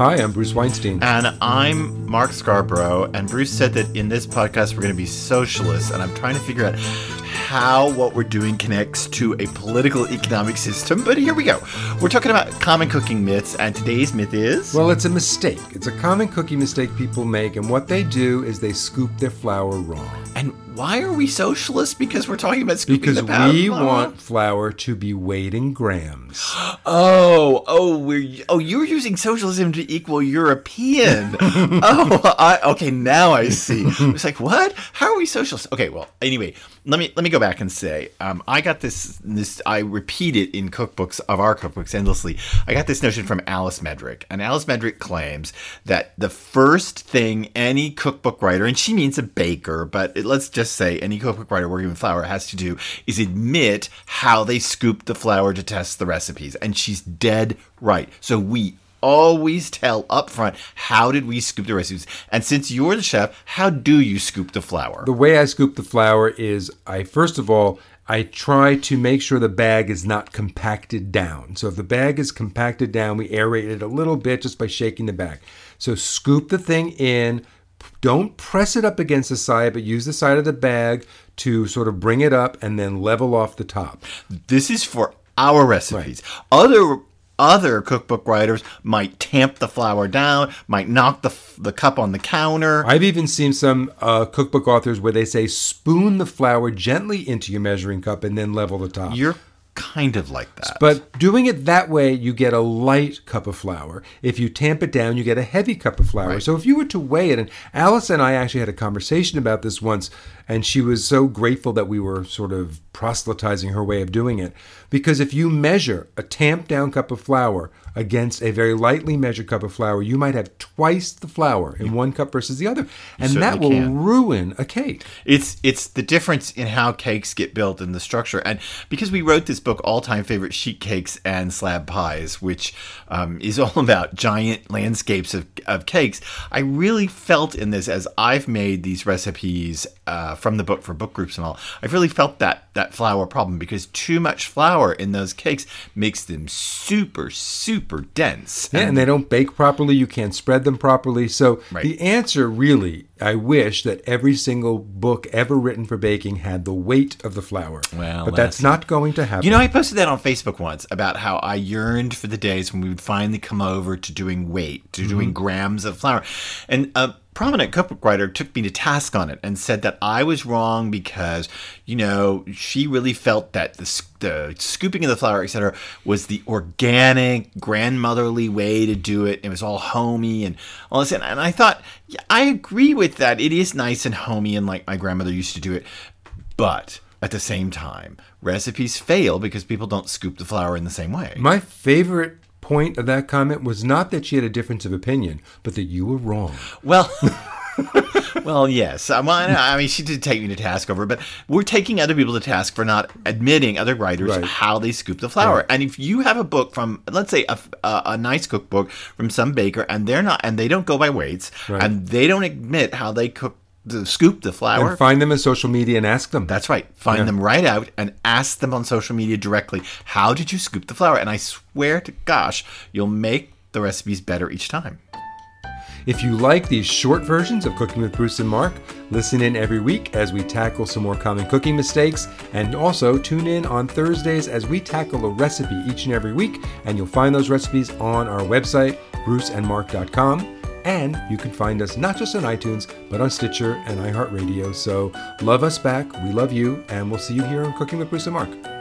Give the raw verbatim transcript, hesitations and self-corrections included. Hi, I'm Bruce Weinstein. And I'm Mark Scarborough. And Bruce said that in this podcast, we're going to be socialists. And I'm trying to figure out how what we're doing connects to a political economic system. But here we go. We're talking about common cooking myths. And today's myth is? Well, it's a mistake. It's a common cooking mistake people make. And what they do is they scoop their flour wrong. And why are we socialists? Because we're talking about scooping because the Because we flour. want flour to be weighed in grams. Oh, oh, we're oh, you're using socialism to equal European. oh, I, okay, now I see. It's like, what? How are we socialists? Okay, well, anyway, let me let me go back and say, um, I got this this. I repeat it in cookbooks of our cookbooks endlessly. I got this notion from Alice Medrick, and Alice Medrick claims that the first thing any cookbook writer, and she means a baker, but it, let's just Just say any cookbook writer working with flour has to do is admit how they scoop the flour to test the recipes. And she's dead right. So we always tell up front, how did we scoop the recipes? And since you're the chef, how do you scoop the flour? The way I scoop the flour is I, first of all, I try to make sure the bag is not compacted down. So if the bag is compacted down, we aerate it a little bit just by shaking the bag. So scoop the thing in. Don't press it up against the side, but use the side of the bag to sort of bring it up and then level off the top. This is for our recipes. Right. Other other cookbook writers might tamp the flour down, might knock the the cup on the counter. I've even seen some uh, cookbook authors where they say spoon the flour gently into your measuring cup and then level the top. You're kind of like that. But doing it that way, you get a light cup of flour. If you tamp it down, you get a heavy cup of flour. Right. So if you were to weigh it, and Alice and I actually had a conversation about this once, and she was so grateful that we were sort of proselytizing her way of doing it. Because if you measure a tamped down cup of flour against a very lightly measured cup of flour, you might have twice the flour in one cup versus the other. And that will can. ruin a cake. It's it's the difference in how cakes get built and the structure. And because we wrote this book, All-Time Favorite Sheet Cakes and Slab Pies, which um, is all about giant landscapes of, of cakes, I really felt in this as I've made these recipes uh, from the book for book groups and all, I've really felt that, that flour problem because too much flour in those cakes makes them super, super super dense. Yeah, and, and they don't bake properly. You can't spread them properly. So right. The answer really, I wish that every single book ever written for baking had the weight of the flour. Well, but that's, that's not going to happen. You know, I posted that on Facebook once about how I yearned for the days when we would finally come over to doing weight, to mm-hmm. doing grams of flour. And uh, prominent cookbook writer took me to task on it and said that I was wrong because, you know, she really felt that the, the scooping of the flour, et cetera, was the organic, grandmotherly way to do it. It was all homey and all this. And I thought, yeah, I agree with that. It is nice and homey and like my grandmother used to do it. But at the same time, recipes fail because people don't scoop the flour in the same way. My favorite point of that comment was not that she had a difference of opinion, but that you were wrong. Well, well, yes. I mean, she did take me to task over, but we're taking other people to task for not admitting other writers right. how they scoop the flour. Right. And if you have a book from, let's say, a, a, a nice cookbook from some baker, and they're not, and they don't go by weights, right. and they don't admit how they cook. The, scoop the flour. And find them on social media and ask them. That's right. Find yeah. them right out and ask them on social media directly. How did you scoop the flour? And I swear to gosh, you'll make the recipes better each time. If you like these short versions of Cooking with Bruce and Mark, listen in every week as we tackle some more common cooking mistakes. And also tune in on Thursdays as we tackle a recipe each and every week. And you'll find those recipes on our website, bruce and mark dot com. And you can find us not just on iTunes, but on Stitcher and iHeartRadio. So love us back. We love you. And we'll see you here on Cooking with Bruce and Mark.